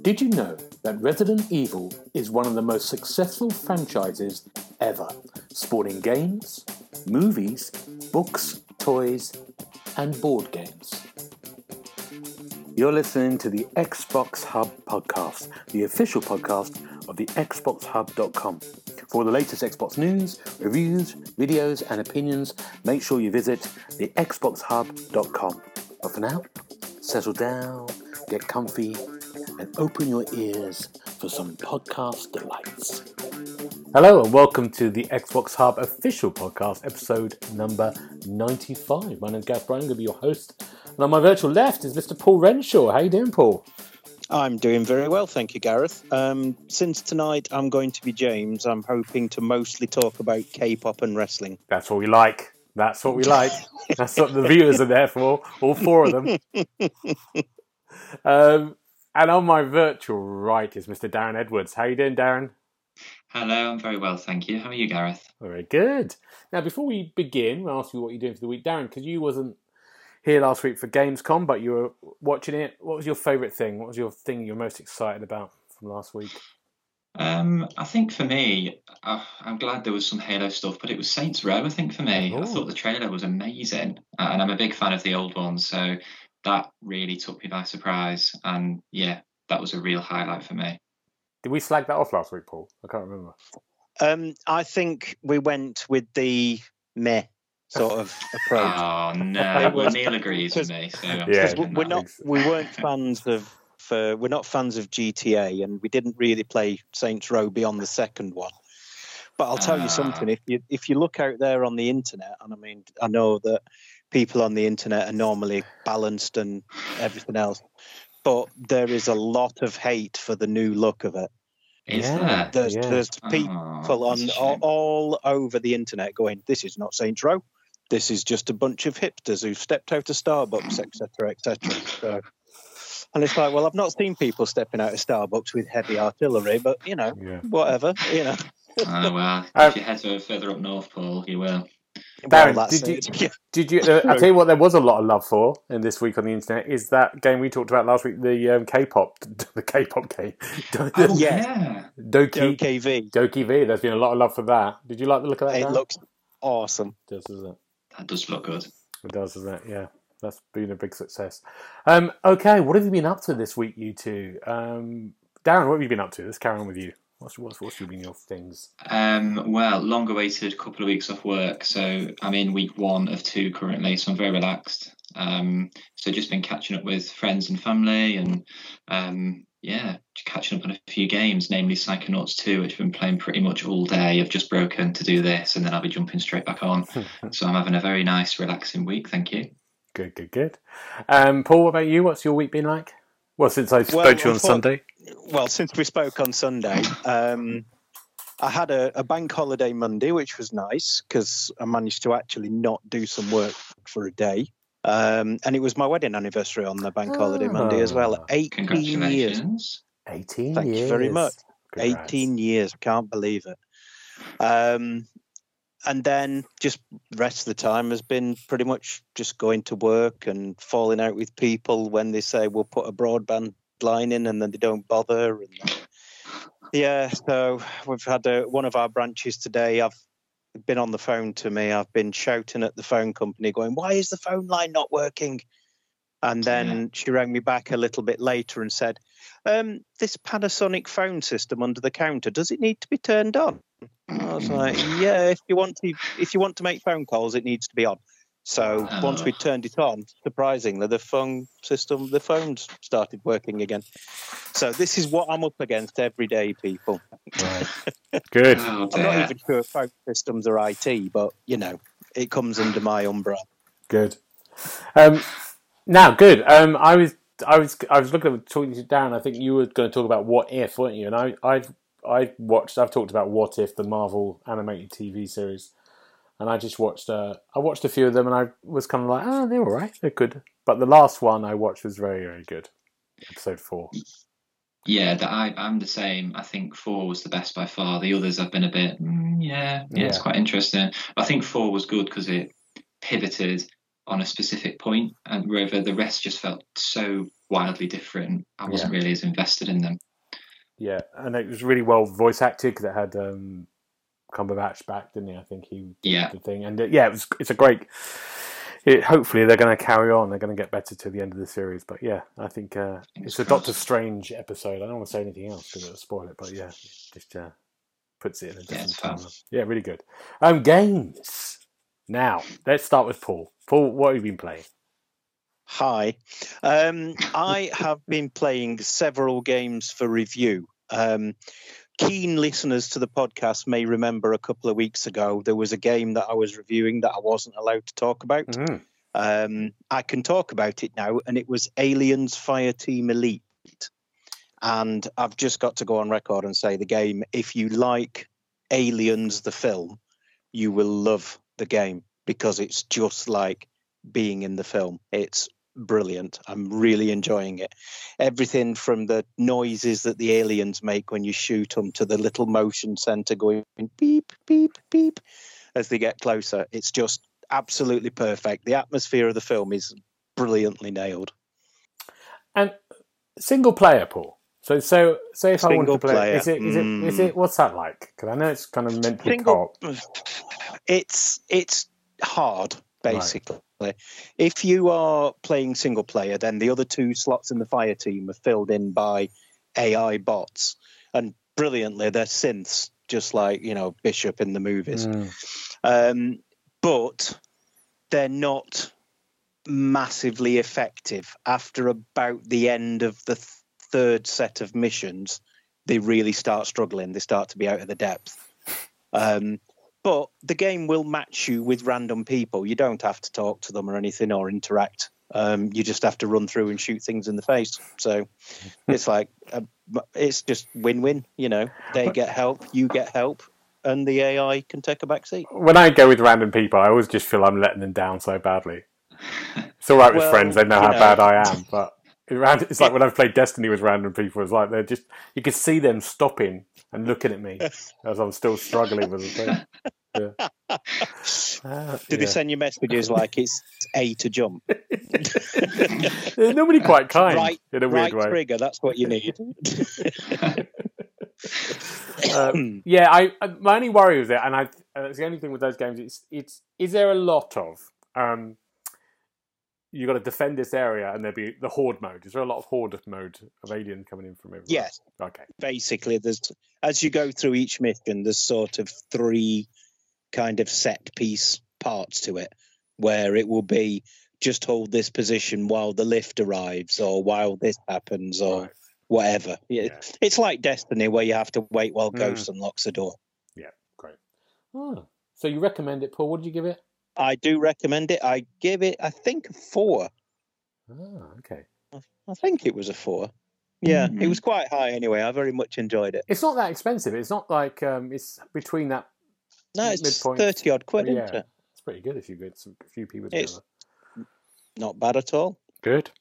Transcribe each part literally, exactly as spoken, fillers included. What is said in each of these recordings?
Did you know that Resident Evil is one of the most successful franchises ever, spawning games, movies, books, toys, and board games? You're listening to the Xbox Hub podcast, the official podcast of the Xbox Hub dot com. For the latest Xbox news, reviews, videos, and opinions, make sure you visit the Xbox Hub dot com. But for now, settle down, get comfy, and open your ears for some podcast delights. Hello and welcome to the Xbox Hub official podcast, episode number ninety-five. My name's Gareth Bryan, I'm going to be your host. And on my virtual left is Mister Paul Renshaw. How you doing, Paul? I'm doing very well, thank you, Gareth. Um, since tonight I'm going to be James, I'm hoping to mostly talk about K-pop and wrestling. That's what we like. That's what we like. That's what the viewers are there for, all four of them. um, and on my virtual right is Mister Darren Edwards. How you doing, Darren? Hello, I'm very well, thank you. How are you, Gareth? Very good. Now, before we begin, we'll ask you what you're doing for the week. Darren, because you wasn't here last week for Gamescom, but you were watching it. What was your favourite thing? What was your thing you're most excited about from last week? Um, I think for me, uh, I'm glad there was some Halo stuff, but it was Saints Row, I think, for me. Ooh. I thought the trailer was amazing, uh, and I'm a big fan of the old one, so that really took me by surprise, and yeah, that was a real highlight for me. Did we slag that off last week, Paul? I can't remember. Um, I think we went with the meh sort of approach. Oh no, well, Neil agrees with me. So yeah, we're not, we weren't fans of, uh, we're not fans of G T A, and we didn't really play Saints Row beyond the second one. But I'll tell uh, you something: if you if you look out there on the internet, and I mean, I know that people on the internet are normally balanced and everything else, but there is a lot of hate for the new look of it. Is yeah, there? There's, yeah. there's people oh, on all, all over the internet going, "This is not Saints Row. This is just a bunch of hipsters who've stepped out of Starbucks, et cetera, et cetera" So, and it's like, well, I've not seen people stepping out of Starbucks with heavy artillery, but you know, yeah. whatever, you know. Oh well, if you head to further up north, Paul, you will. Darren, well, did, you, yeah. did you? Uh, I tell you what, there was a lot of love for in this week on the internet is that game we talked about last week, the um, K-pop, the K-pop game. Oh, yeah, Dokev. Dokev. Dokev. There's been a lot of love for that. Did you like the look of that? It now? looks awesome. It does, doesn't it? That does look good. It does, doesn't it? Yeah, that's been a big success. Um, okay, what have you been up to this week, you two? Um, Darren, what have you been up to? Let's carry on with you. What's, what's, what's been your things? Um, well, long-awaited couple of weeks off work. So I'm in week one of two currently, so I'm very relaxed. Um, so just been catching up with friends and family and, um, yeah, catching up on a few games, namely Psychonauts two, which I've been playing pretty much all day. I've just broken to do this, and then I'll be jumping straight back on. So I'm having a very nice, relaxing week, thank you. Good, good, good. Um, Paul, what about you? What's your week been like? Well, since I spoke well, to you on Sunday. Well, since we spoke on Sunday, um, I had a, a bank holiday Monday, which was nice because I managed to actually not do some work for a day. Um, and it was my wedding anniversary on the bank oh. holiday Monday as well. eighteen years. eighteen Thank years. you very much. Congrats. eighteen years. I can't believe it. Um, and then just rest of the time has been pretty much just going to work and falling out with people when they say we'll put a broadband line in and then they don't bother. And yeah, so we've had a, one of our branches today. I've been on the phone to me. I've been shouting at the phone company going, why is the phone line not working? And then yeah. she rang me back a little bit later and said, um, this Panasonic phone system under the counter, does it need to be turned on? I was like, yeah, if you want to if you want to make phone calls, it needs to be on. So oh. once we turned it on, surprisingly, the phone system, the phones started working again. So this is what I'm up against every day, people. Right. Good. Oh, I'm not even sure if phone systems are I T, but, you know, it comes under my umbrella. Good. Um, now, good. Um, I was I was, I was looking at talking to Darren. I think you were going to talk about What If, weren't you? And I, I've... I watched. I've talked about What If, the Marvel animated T V series, and I just watched. Uh, I watched a few of them, and I was kind of like, "Oh, they're all right. They're good." But the last one I watched was very, very good. Episode four. Yeah, that I, I'm the same. I think four was the best by far. The others have been a bit, mm, yeah, yeah, yeah, it's quite interesting. I think four was good because it pivoted on a specific point, and rather the rest just felt so wildly different. I wasn't yeah. really as invested in them. Yeah, and it was really well voice acted because it had um, Cumberbatch back, didn't he? I think he did yeah. the thing. And uh, yeah, it was, it's a great... It, hopefully they're going to carry on. They're going to get better to the end of the series. But yeah, I think uh, it's a Doctor Strange episode. I don't want to say anything else because it'll spoil it. But yeah, it just uh, puts it in a different yeah, time. Yeah, really good. Um, games. Now, let's start with Paul. Paul, what have you been playing? Hi. Um, I have been playing several games for review. Um, keen listeners to the podcast may remember a couple of weeks ago, there was a game that I was reviewing that I wasn't allowed to talk about. Mm. Um, I can talk about it now, and it was Aliens Fireteam Elite. And I've just got to go on record and say the game, if you like Aliens, the film, you will love the game because it's just like being in the film. It's brilliant. I'm really enjoying it. Everything from the noises that the aliens make when you shoot them to the little motion center going beep, beep, beep as they get closer. It's just absolutely perfect. The atmosphere of the film is brilliantly nailed. And single player, Paul. So, so say if single I want to play, player. is it, is it, mm. is it, what's that like? Because I know it's kind of meant to be co-op. It's it's hard, basically. Right. If you are playing single player, then the other two slots in the fire team are filled in by A I bots, and brilliantly they're synths, just like, you know, Bishop in the movies. Mm. Um, but they're not massively effective. After about the end of the th- third set of missions, they really start struggling. They start to be out of the depth. Um, but the game will match you with random people. You don't have to talk to them or anything or interact. Um, you just have to run through and shoot things in the face. So it's like, a, it's just win-win, you know. They get help, you get help, and the A I can take a back seat. When I go with random people, I always just feel I'm letting them down so badly. It's all right with well, friends. They know how know. bad I am, but... It's like when I've played Destiny with random people, it's like they're just, you can see them stopping and looking at me as I'm still struggling with the thing. Yeah. Ah, Did yeah. they send you messages like it's A to jump? They're normally quite kind right, in a weird right way. Trigger, that's what you need. um, yeah, I, I my only worry with it, and I, uh, it's the only thing with those games, it's, it's is there a lot of... Um, you've got to defend this area, and there'll be the horde mode. Is there a lot of horde mode of alien coming in from everywhere? Yes. Okay. Basically, there's as you go through each mission, there's sort of three kind of set piece parts to it, where it will be just hold this position while the lift arrives, or while this happens, or right. whatever. Yeah. It's like Destiny, where you have to wait while mm. Ghost unlocks a door. Yeah, great. Oh. So you recommend it, Paul? What did you give it? I do recommend it. I give it, I think, a four. Oh, okay. I think it was a four. Yeah, mm-hmm. It was quite high anyway. I very much enjoyed it. It's not that expensive. It's not like um, it's between that. No, it's midpoint. thirty odd quid, oh, yeah. isn't it? It's pretty good if you get some few people together. It's not bad at all. Good.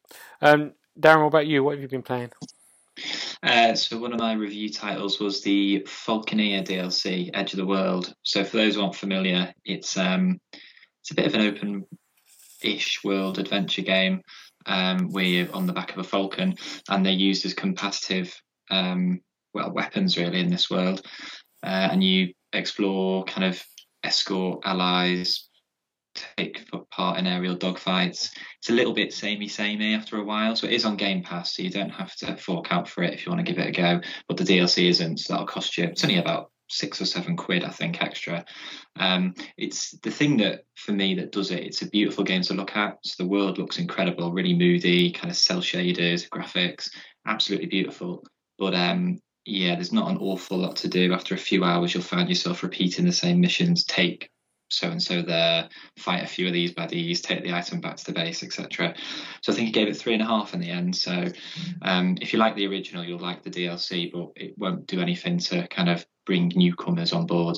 Um, Darren, what about you? What have you been playing? Uh, so one of my review titles was the Falconeer D L C, Edge of the World. So for those who aren't familiar, it's um. It's a bit of an open-ish world adventure game um, where you're on the back of a falcon, and they're used as competitive um, well, weapons, really, in this world. Uh, and you explore, kind of escort allies, take part in aerial dogfights. It's a little bit samey-samey after a while, so it is on Game Pass, so you don't have to fork out for it if you want to give it a go. But the D L C isn't, so that'll cost you. It's only about six or seven quid, I think, extra. Um, it's the thing that, for me, that does it. It's a beautiful game to look at. So the world looks incredible, really moody, kind of cell shaders, graphics, absolutely beautiful. But um, yeah, there's not an awful lot to do. After a few hours, you'll find yourself repeating the same missions, take so-and-so there, fight a few of these baddies, take the item back to the base, et cetera. So I think he gave it three and a half in the end. So um, if you like the original, you'll like the D L C, but it won't do anything to kind of bring newcomers on board.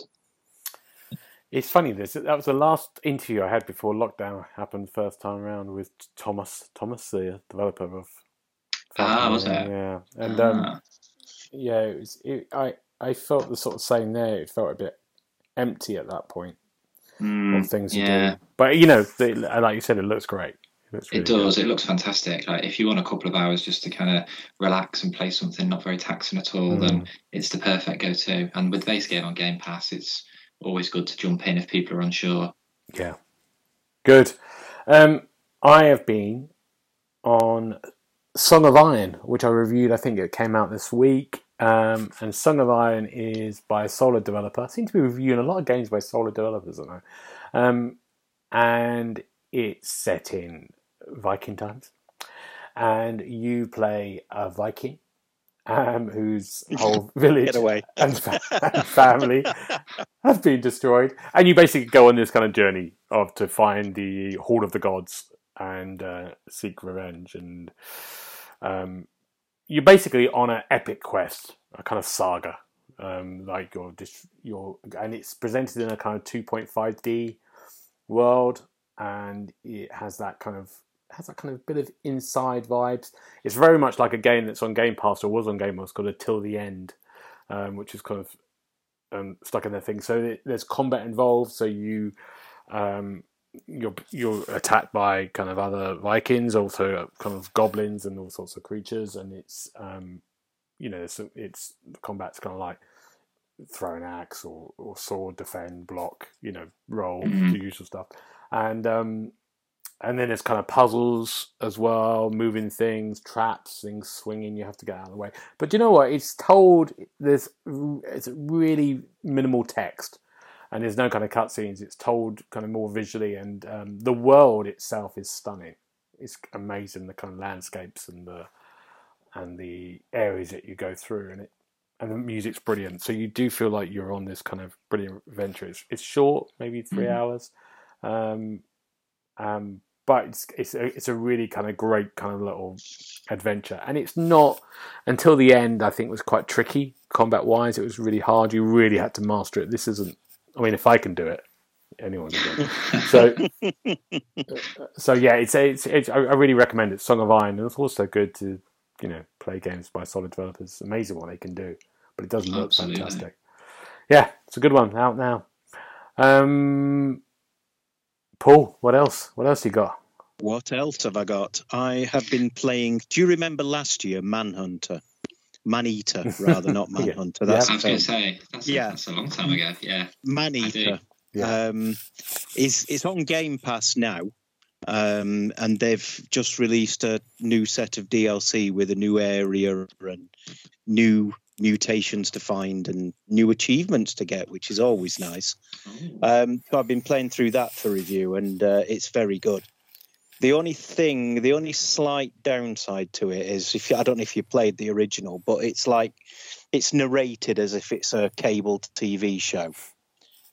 It's funny, this that was the last interview I had before lockdown happened first time around with Thomas, Thomas, the developer of... Ah, was it? Yeah, and ah. um, yeah, it was, it, I I felt the sort of same there. It felt a bit empty at that point. Mm, things yeah. to do. But you know, they, like you said, it looks great. It, looks really it does. Good. It looks fantastic. Like if you want a couple of hours just to kind of relax and play something not very taxing at all, mm. then it's the perfect go-to. And with this game on Game Pass, it's always good to jump in if people are unsure. Yeah. Good. Um, I have been on Song of Iron, which I reviewed. I think it came out this week. Um, and Song of Iron is by a Solar developer. I seem to be reviewing a lot of games by Solar developers, aren't I? Um, and it's set in Viking times. And you play a Viking um, whose whole village and, fa- and family have been destroyed. And you basically go on this kind of journey of to find the Hall of the Gods and uh, seek revenge and... Um, You're basically on an epic quest, a kind of saga, um, like your your, and it's presented in a kind of two point five D world, and it has that kind of has that kind of bit of inside vibes. It's very much like a game that's on Game Pass or was on Game Pass called Till the End, um, which is kind of um, stuck in their thing. So it, there's combat involved. So you um, you're you're attacked by kind of other Vikings, also kind of goblins and all sorts of creatures, and it's um you know it's, it's the combat's kind of like throw an axe or, or sword, defend, block, you know, roll, mm-hmm. the usual stuff, and um and then there's kind of puzzles as well, moving things, traps, things swinging, you have to get out of the way. But you know what, it's told there's it's really minimal text. And there's no kind of cutscenes. It's told kind of more visually, and um, the world itself is stunning. It's amazing, the kind of landscapes and the and the areas that you go through, and it and the music's brilliant. So you do feel like you're on this kind of brilliant adventure. It's, it's short, maybe three mm-hmm. hours, um, um, but it's it's a, it's a really kind of great kind of little adventure. And it's not until the end. I think was quite tricky combat wise. It was really hard. You really had to master it. This isn't. I mean, if I can do it, anyone can do it. So, so yeah, it's, it's it's. I really recommend it. Song of Iron, and it's also good to, you know, play games by solid developers. Amazing what they can do, but it does look Absolutely. fantastic. Yeah, it's a good one out now. Um, Paul, what else? What else you got? What else have I got? I have been playing. Do you remember last year, Manhunter? Man Eater, rather, not Manhunter. yeah. That's I was going to say, that's, yeah. that's a long time ago. Yeah, Man Eater yeah. um, is it's on Game Pass now, um, and they've just released a new set of D L C with a new area and new mutations to find and new achievements to get, which is always nice. Oh. Um, so I've been playing through that for review, and uh, it's very good. The only thing, the only slight downside to it is, if you, I don't know if you played the original, but it's like, it's narrated as if it's a cable T V show.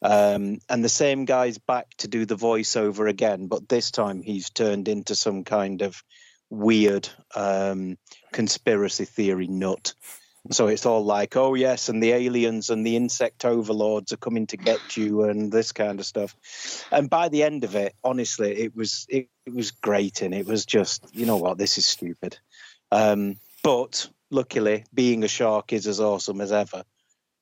Um, and the same guy's back to do the voiceover again, but this time he's turned into some kind of weird um, conspiracy theory nut. So it's all like, oh, yes, and the aliens and the insect overlords are coming to get you and this kind of stuff. And by the end of it, honestly, it was it, it was great. And it was just, you know what, this is stupid. Um, but luckily, being a shark is as awesome as ever.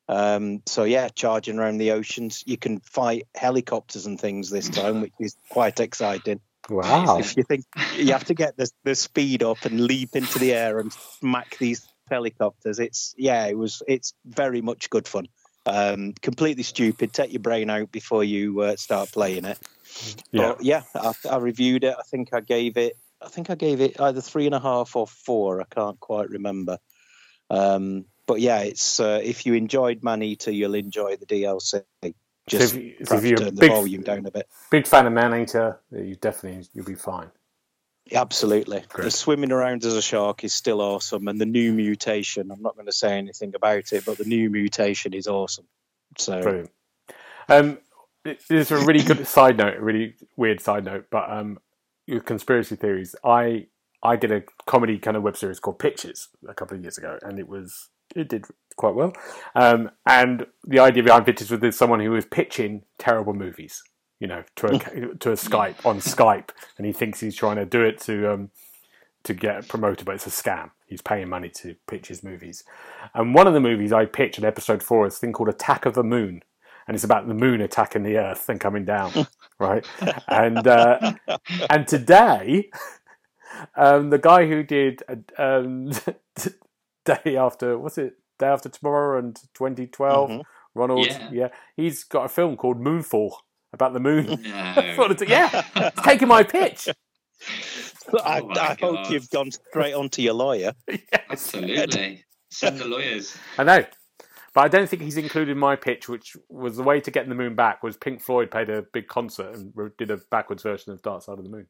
Um, so, yeah, charging around the oceans. You can fight helicopters and things this time, which is quite exciting. Wow. If you think you have to get the, the speed up and leap into the air and smack these helicopters, it's yeah it was it's very much good fun. Um completely stupid, take your brain out before you uh, start playing it. yeah. But yeah I, I reviewed it. I think I gave it I think I gave it either three and a half or four, I can't quite remember. Um but yeah, it's uh, if you enjoyed Man Eater, you'll enjoy the D L C. Just so if you, so if you're turn a big, the volume down a bit. Big fan of Man Eater, you definitely you'll be fine. Absolutely. Great. The swimming around as a shark is still awesome, and the new mutation, I'm not going to say anything about it, but the new mutation is awesome. So brilliant. Um there's a really good side note, a really weird side note, but um your conspiracy theories, I I did a comedy kind of web series called Pitches a couple of years ago, and it was it did quite well. Um and the idea behind Pitches was there's someone who was pitching terrible movies, you know, to a to a Skype on Skype, and he thinks he's trying to do it to um to get promoted, but it's a scam. He's paying money to pitch his movies. And one of the movies I pitched in episode four is a thing called Attack of the Moon. And it's about the moon attacking the earth and coming down, right? And uh, and today, um, the guy who did um, Day After, what's it? Day After Tomorrow and twenty twelve, mm-hmm. Ronald, yeah. yeah, he's got a film called Moonfall about the moon. No. Yeah, it's taking my pitch. Oh I, my I hope you've gone straight on to your lawyer. Yes. Absolutely. Send the lawyers. I know. But I don't think he's included my pitch, which was the way to get the moon back, was Pink Floyd played a big concert and did a backwards version of Dark Side of the Moon.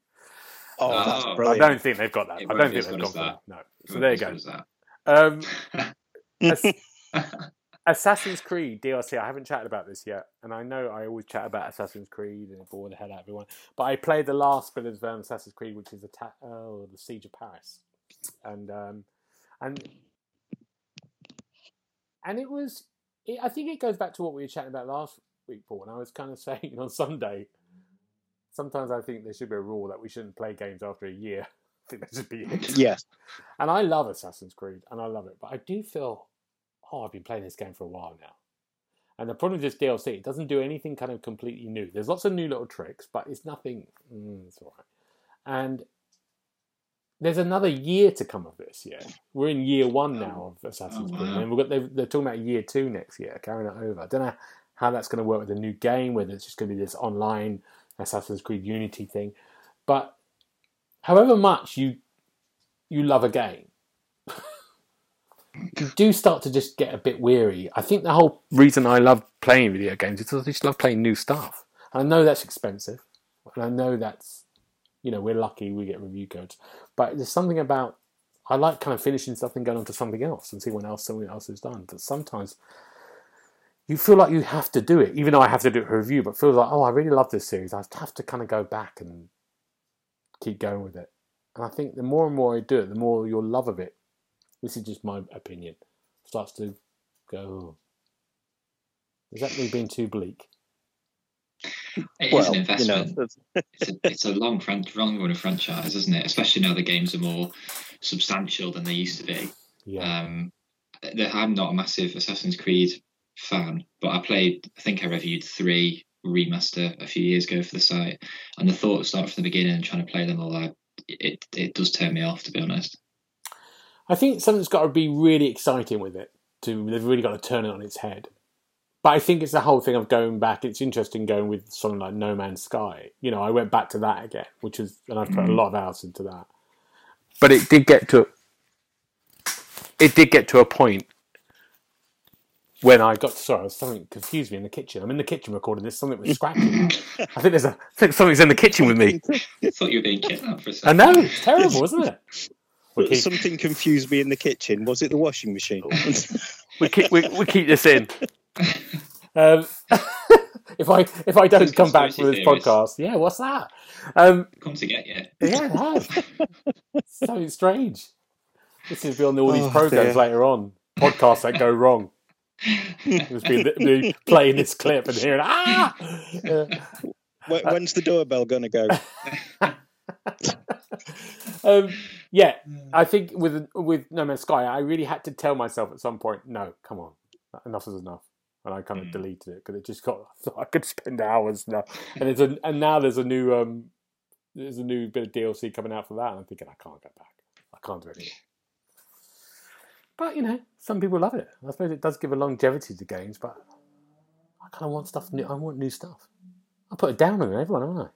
Oh, oh that's brilliant. I don't think they've got that. It I don't think they've got that. that. No. So there you go. Um, Ass- Assassin's Creed D L C. I haven't chatted about this yet. And I know I always chat about Assassin's Creed and bore the hell out of everyone. But I played the last bit of um, Assassin's Creed, which is Atta- oh, the Siege of Paris. And... Um, and And it was, it, I think it goes back to what we were chatting about last week, Paul, and I was kind of saying on Sunday, sometimes I think there should be a rule that we shouldn't play games after a year. I think that should be it. Yes. And I love Assassin's Creed, and I love it, but I do feel, oh, I've been playing this game for a while now. And the problem with this D L C, it doesn't do anything kind of completely new. There's lots of new little tricks, but it's nothing, mm, it's all right. And there's another year to come of this, yeah. We're in year one now of Assassin's Creed. Oh, wow. And we've got, they're, they're talking about year two next year, carrying it over. I don't know how that's going to work with a new game, whether it's just going to be this online Assassin's Creed Unity thing. But however much you you love a game, you do start to just get a bit weary. I think the whole reason I love playing video games is because I just love playing new stuff. And I know that's expensive. And I know that's... You know, we're lucky we get review codes. But there's something about, I like kind of finishing stuff and going on to something else and seeing what else someone else has done. But sometimes you feel like you have to do it, even though I have to do it for review, but feels like, oh, I really love this series. I have to kind of go back and keep going with it. And I think the more and more I do it, the more your love of it, this is just my opinion, starts to go, is that me being too bleak? It well, is an investment. You know, it's, a, it's a long run long of franchise, isn't it? Especially now the games are more substantial than they used to be. Yeah. Um, I'm not a massive Assassin's Creed fan, but I played, I think I reviewed three remaster a few years ago for the site, and the thought of starting from the beginning and trying to play them all, I, it, it does turn me off, to be honest. I think something's got to be really exciting with it. To, they've really got to turn it on its head. But I think it's the whole thing of going back. It's interesting going with something like No Man's Sky. You know, I went back to that again, which is, and I've put a lot of hours into that. But it did get to, it did get to a point when I got, sorry, something confused me in the kitchen. I'm in the kitchen recording this, something was scratching. I think there's a, I think something's in the kitchen with me. I thought you were being kidnapped for a second. I know, it's terrible, wasn't it? We'll keep... Something confused me in the kitchen. Was it the washing machine? we keep, we, we keep this in. um, if I if I don't come back for this podcast, yeah, what's that? Um, come to get you. Yeah, it has. So strange. This is beyond all these oh, programs dear. Later on, podcasts that go wrong. Just be, be playing this clip and hearing ah. Uh, when, when's the doorbell gonna go? um, yeah, I think with with No Man's Sky, I really had to tell myself at some point, no, come on, enough is enough. And I kind of mm. deleted it because it just got. I thought I could spend hours now, and it's a, and now there's a new um, there's a new bit of D L C coming out for that, and I'm thinking I can't go back, I can't do it anymore. But you know, some people love it. I suppose it does give a longevity to games, but I kind of want stuff new. I want new stuff. I put it down on everyone, haven't I?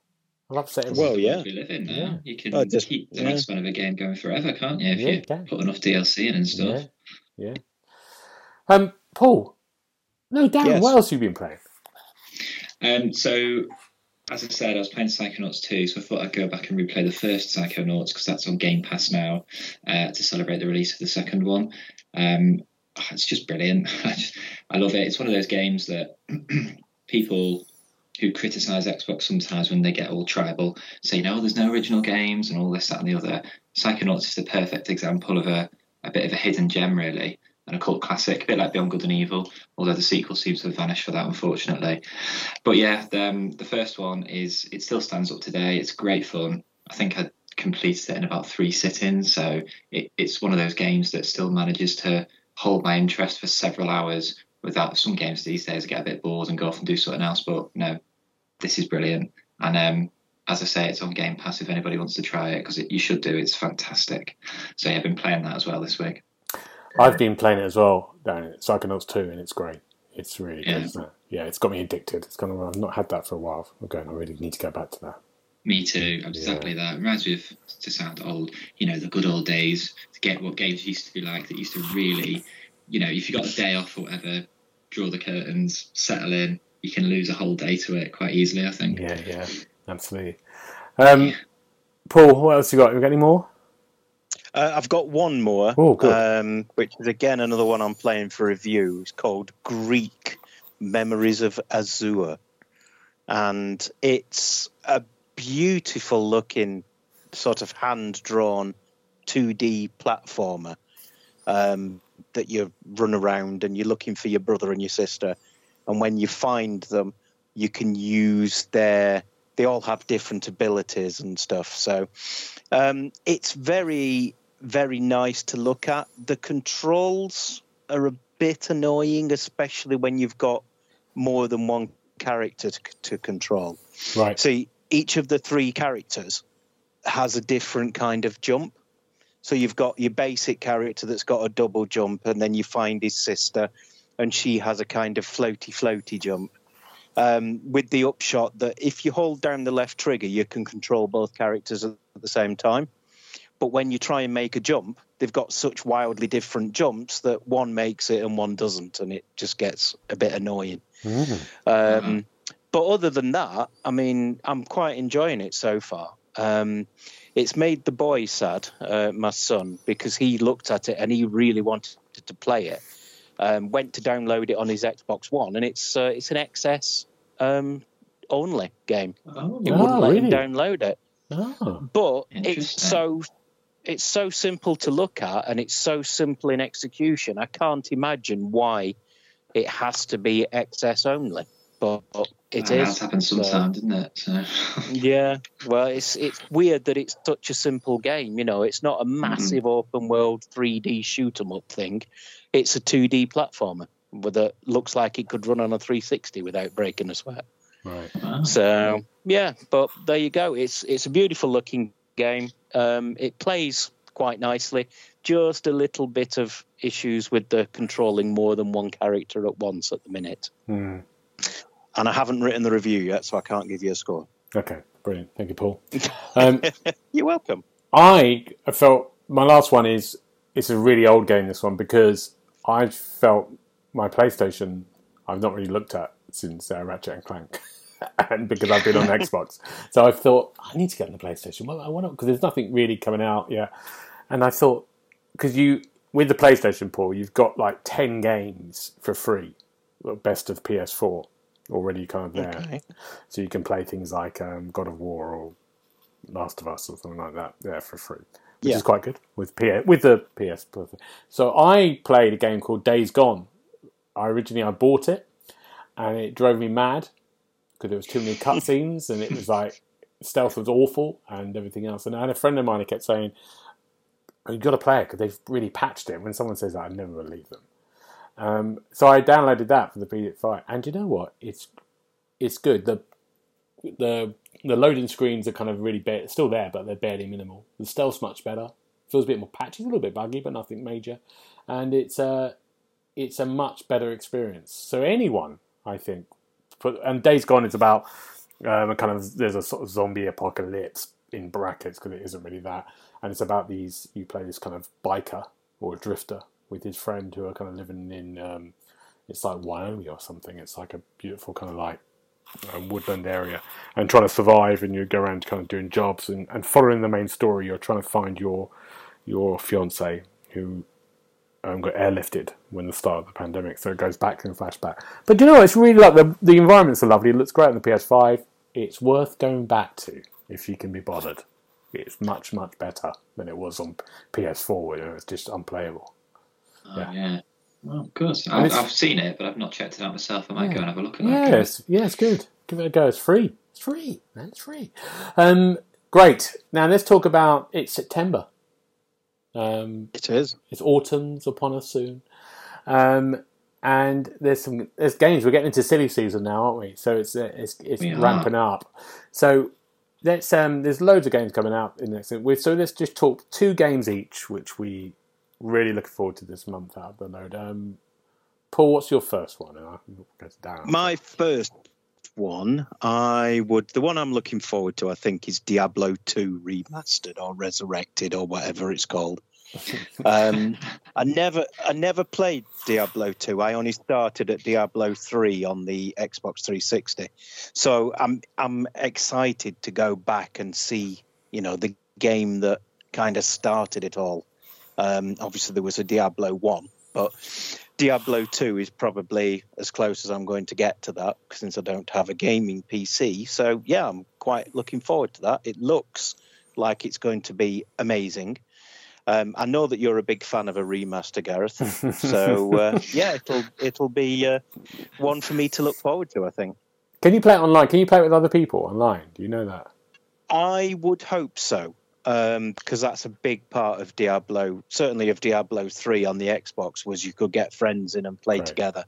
I'll upset everyone. Well, yeah. yeah, you can oh, just, keep the yeah. next one of a game going forever, can't you? If yeah, you can. Put enough D L C in and stuff. Yeah. yeah. Um, Paul. No, Darren, yes. What else have you been playing? Um, so, as I said, I was playing Psychonauts two, so I thought I'd go back and replay the first Psychonauts, because that's on Game Pass now, uh, to celebrate the release of the second one. Um, oh, it's just brilliant. I, just, I love it. It's one of those games that people who criticise Xbox sometimes when they get all tribal say, no, there's no original games and all this, that and the other. Psychonauts is the perfect example of a, a bit of a hidden gem, really. An occult classic, a bit like Beyond Good and Evil, although the sequel seems to have vanished for that, unfortunately. But yeah, the, um, the first one is, it still stands up today. It's great fun. I think I completed it in about three sit-ins, so it, it's one of those games that still manages to hold my interest for several hours without some games these days I get a bit bored and go off and do something else. But no, this is brilliant, and um as I say, it's on Game Pass if anybody wants to try it, because you should do. It's fantastic. So yeah, I've been playing that as well this week. I've been playing it as well, Darren. Psychonauts two, and it's great. It's really yeah. good, isn't it? Yeah, it's got me addicted. It's kind of, I've not had that for a while. I'm going, I really need to go back to that. Me too. Exactly yeah. that. Reminds me of, to sound old, you know, the good old days, to get what games used to be like, that used to really, you know, if you got a day off or whatever, draw the curtains, settle in, you can lose a whole day to it quite easily, I think. Yeah, yeah. Absolutely. Um, Paul, what else you got? You got any more? Uh, I've got one more, oh, cool. um, which is again another one I'm playing for review. It's called Greek Memories of Azure. And it's a beautiful looking sort of hand-drawn two D platformer um, that you run around and you're looking for your brother and your sister. And when you find them, you can use their... They all have different abilities and stuff. So um, it's very, very nice to look at. The controls are a bit annoying, especially when you've got more than one character to, to control. Right. See, each of the three characters has a different kind of jump. So you've got your basic character that's got a double jump, and then you find his sister, and she has a kind of floaty, floaty jump. Um, with the upshot that if you hold down the left trigger, you can control both characters at the same time. But when you try and make a jump, they've got such wildly different jumps that one makes it and one doesn't, and it just gets a bit annoying. Mm. Um, yeah. But other than that, I mean, I'm quite enjoying it so far. Um, it's made the boy sad, uh, my son, because he looked at it and he really wanted to play it. Um, went to download it on his Xbox One, and it's uh, it's an X S um, only game. Oh, it wow, wouldn't let really? him download it. Oh, but it's so it's so simple to look at, and it's so simple in execution. I can't imagine why it has to be X S only, but it well, is. That's happened sometime, so, didn't it? So. yeah. Well, it's it's weird that it's such a simple game. You know, it's not a massive mm-hmm. open world three D shoot 'em up thing. It's a two D platformer that looks like it could run on a three sixty without breaking a sweat. Right. Wow. So, yeah, but there you go. It's it's a beautiful-looking game. Um, it plays quite nicely. Just a little bit of issues with the controlling more than one character at once at the minute. Mm. And I haven't written the review yet, so I can't give you a score. Okay, brilliant. Thank you, Paul. Um, You're welcome. I felt my last one is it's a really old game, this one, because... I felt my PlayStation I've not really looked at since uh, Ratchet and Clank, and because I've been on Xbox. So I thought, I need to get on the PlayStation. Well, I want to, because there's nothing really coming out yet. And I thought, because you, with the PlayStation, Paul, you've got like ten games for free, best of P S four already kind of there. Okay. So you can play things like um, God of War or Last of Us or something like that there for free. Which yeah. is quite good with P S, with the P S. So I played a game called Days Gone. I originally I bought it, and it drove me mad because there was too many cutscenes, and it was like stealth was awful and everything else. And I had a friend of mine who kept saying, oh, "You've got to play it because they've really patched it." When someone says that, I never believe them. Um, so I downloaded that for the P S five, and you know what? It's it's good. The the The loading screens are kind of really bare, still there, but they're barely minimal. The stealth's much better. Feels a bit more patchy, a little bit buggy, but nothing major. And it's a, it's a much better experience. So anyone, I think, put, and Days Gone is about um, a kind of there's a sort of zombie apocalypse in brackets because it isn't really that, and it's about these you play this kind of biker or drifter with his friend who are kind of living in um, it's like Wyoming or something. It's like a beautiful kind of like. A woodland area and trying to survive, and you go around kind of doing jobs and, and following the main story. You're trying to find your your fiance who um, got airlifted when the start of the pandemic, so it goes back in flashback. But you know, it's really like the the environments are lovely. It looks great on the P S five. It's worth going back to if you can be bothered. It's much much better than it was on P S four. You know, it's just unplayable. Oh, yeah. yeah. Well, of course. I've, I've seen it, but I've not checked it out myself. I might yeah. go and have a look at that. Yes, yeah, it's good. Give it a go. It's free. It's free. Man, it's free. Um, Great. Now let's talk about, it's September. Um, it is. It's autumn's upon us soon. Um, and there's some there's games. We're getting into silly season now, aren't we? So it's uh, it's it's we ramping are. up. So let's um, there's loads of games coming out in the next week. So let's just talk two games each, which we really looking forward to this month out of the load. Um, Paul, what's your first one? And I can go to Darren. My first one, I would the one I'm looking forward to, I think, is Diablo two Remastered or Resurrected or whatever it's called. um, I never, I never played Diablo two. I only started at Diablo three on the Xbox three sixty. So I'm, I'm excited to go back and see, you know, the game that kind of started it all. Um, obviously, there was a Diablo one, but Diablo two is probably as close as I'm going to get to that since I don't have a gaming P C. So yeah, I'm quite looking forward to that. It looks like it's going to be amazing. Um, I know that you're a big fan of a remaster, Gareth. So uh, yeah, it'll it'll be uh, one for me to look forward to, I think. Can you play it online? Can you play it with other people online? Do you know that? I would hope so, um, because that's a big part of Diablo. Certainly, of Diablo three on the Xbox, was you could get friends in and play right. together.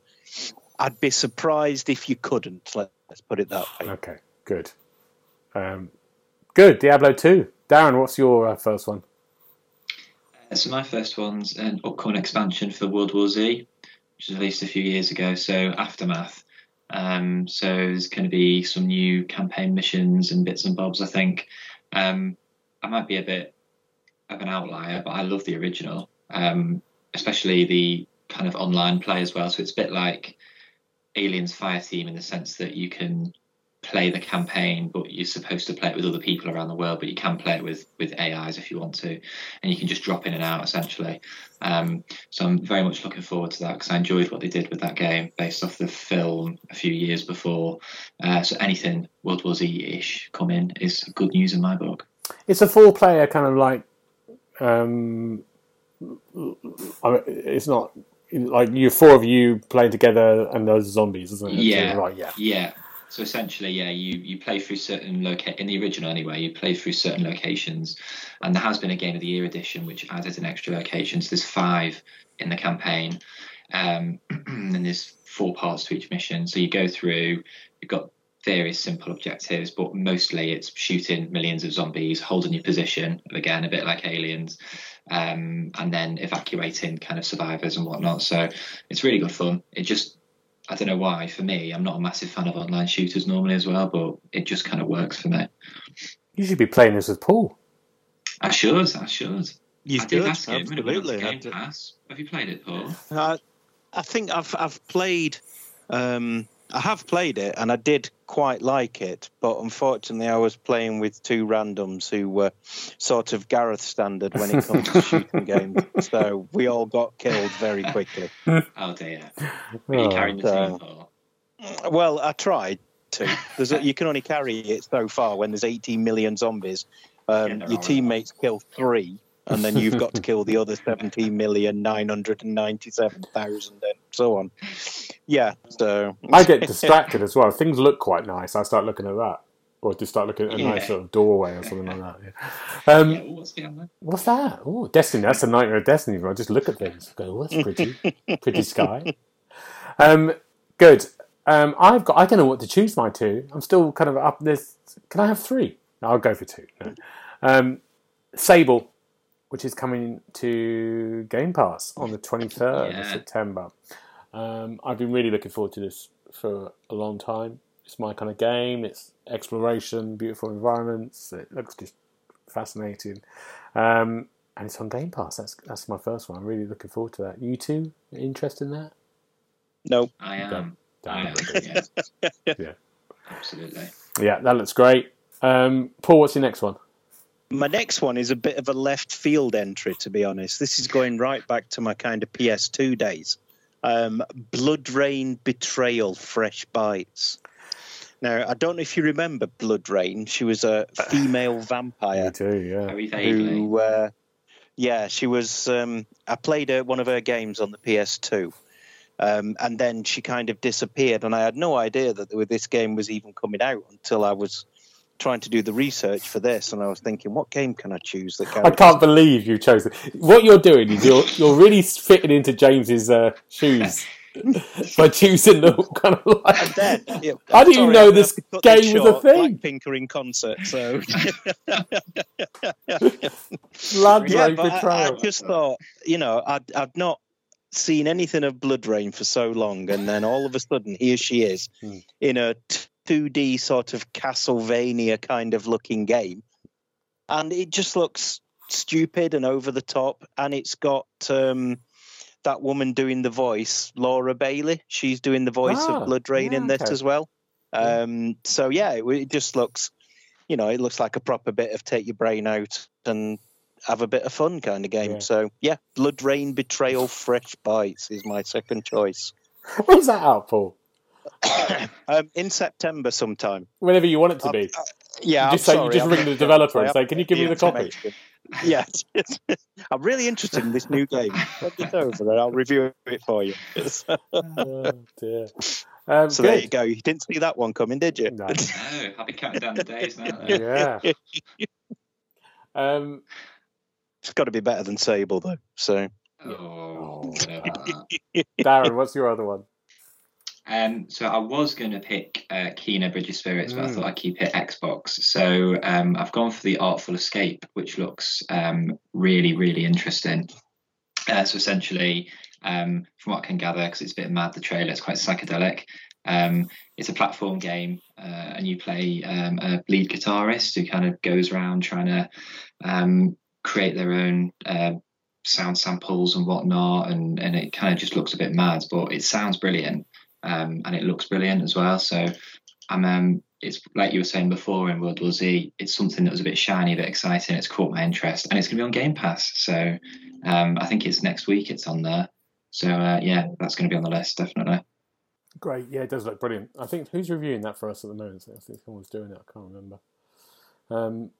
I'd be surprised if you couldn't. Let's put it that way. Okay, good, um, good. Diablo two, Darren. What's your uh, first one? So my first one's an upcoming expansion for World War Z, which was released a few years ago, so Aftermath. Um, so there's going to be some new campaign missions and bits and bobs, I think. Um, I might be a bit of an outlier, but I love the original, um, especially the kind of online play as well. So it's a bit like Aliens Fireteam in the sense that you can play the campaign, but you're supposed to play it with other people around the world, but you can play it with with A Is if you want to, and you can just drop in and out essentially. Um, so I'm very much looking forward to that because I enjoyed what they did with that game based off the film a few years before. Uh, so anything World War Z-ish come in is good news in my book. It's a four-player kind of like, um, it's not like you four of you playing together and those zombies, isn't it? Yeah, right, yeah, yeah. So essentially, yeah, you, you play through certain loca- in the original anyway, you play through certain locations, and there has been a Game of the Year edition which added an extra location. So there's five in the campaign, um, and there's four parts to each mission. So you go through, you've got various simple objectives, but mostly it's shooting millions of zombies, holding your position, again, a bit like Aliens, um, and then evacuating kind of survivors and whatnot. So it's really good fun. It just... I don't know why, for me, I'm not a massive fan of online shooters normally as well, but it just kind of works for me. You should be playing this with Paul. I should, I should. You I did, did ask him. Absolutely. Game Pass. Have you played it, Paul? Uh, I think I've I've played, um, I have played it, and I did quite like it, but unfortunately I was playing with two randoms who were sort of Gareth standard when it comes to shooting games, so we all got killed very quickly. Oh dear. Were you carrying the team, Paul? Well, I tried to. There's a, you can only carry it so far when there's eighteen million zombies. Um, yeah, your teammates kill three, and then you've got to kill the other seventeen million nine hundred ninety-seven thousand and so on. Yeah, so... I get distracted as well. Things look quite nice. I start looking at that. Or just start looking at a yeah. nice sort of doorway or something like that. Yeah. Um, yeah, what's, what's that? Oh, Destiny. That's a nightmare of Destiny. I just look at things. Go, oh, that's pretty. Pretty sky. Um, good. Um, I've got... I don't know what to choose my two. I'm still kind of up... There's, can I have three? No, I'll go for two. No. Um, Sable, which is coming to Game Pass on the twenty-third yeah. of September. Um, I've been really looking forward to this for a long time. It's my kind of game. It's exploration, beautiful environments. It looks just fascinating. Um, and it's on Game Pass. That's that's my first one. I'm really looking forward to that. You two interested in that? No. I am. I am. Yeah. yeah. Absolutely. Yeah, that looks great. Um, Paul, what's your next one? My next one is a bit of a left field entry, to be honest. This is going right back to my kind of P S two days. Um, Blood Rain Betrayal Fresh Bites. Now, I don't know if you remember Blood Rain. She was a female vampire. Me too, yeah. Who, uh, yeah, she was... Um, I played uh, one of her games on the P S two. Um, and then she kind of disappeared. And I had no idea that this game was even coming out until I was... trying to do the research for this, and I was thinking, what game can I choose? That I can't believe you chose it. What you're doing is you're you're really fitting into James's uh, shoes by choosing the kind of like. I'm dead. Yeah, I'm How do you sorry, know this game was a thing? Blackpink are in concert, so. Blood yeah, Rain Betrayal. I, I just thought, you know, I'd, I'd not seen anything of Blood Rain for so long, and then all of a sudden, here she is hmm. in a. T- two D sort of Castlevania kind of looking game, and it just looks stupid and over the top, and it's got um, that woman doing the voice, Laura Bailey, she's doing the voice oh, of Blood Rain yeah, in this okay. as well um, yeah. so yeah it, it just looks, you know, it looks like a proper bit of take your brain out and have a bit of fun kind of game. yeah. So yeah, Blood Rain Betrayal Fresh Bites is my second choice. When's that out, Paul? um, in September sometime. Whenever you want it to be. Uh, yeah, you just, say, sorry, you just ring the developer and say, can you give me the copy? Yeah. I'm really interested in this new game. Let it over and I'll review it for you. Oh, dear. Um, so good. There you go. You didn't see that one coming, did you? No, no, I'll be counting down the days now. Though. Yeah. um, it's got to be better than Sable, though. So. Oh, yeah. Darren, what's your other one? Um, so I was going to pick uh, Kena Bridge of Spirits, mm. but I thought I'd keep it Xbox. So um, I've gone for The Artful Escape, which looks um, really, really interesting. Uh, so essentially, um, from what I can gather, because it's a bit mad, the trailer, it's quite psychedelic. Um, it's a platform game, uh, and you play um, a lead guitarist who kind of goes around trying to um, create their own uh, sound samples and whatnot, and, and it kind of just looks a bit mad, but it sounds brilliant. Um, and it looks brilliant as well. So, um, um, it's like you were saying before in World War Z, it's something that was a bit shiny, a bit exciting. It's caught my interest, and it's going to be on Game Pass. So, um, I think it's next week. It's on there. So, uh, yeah, that's going to be on the list definitely. Great. Yeah, it does look brilliant. I think who's reviewing that for us at the moment? I think someone's doing it. I can't remember. Um,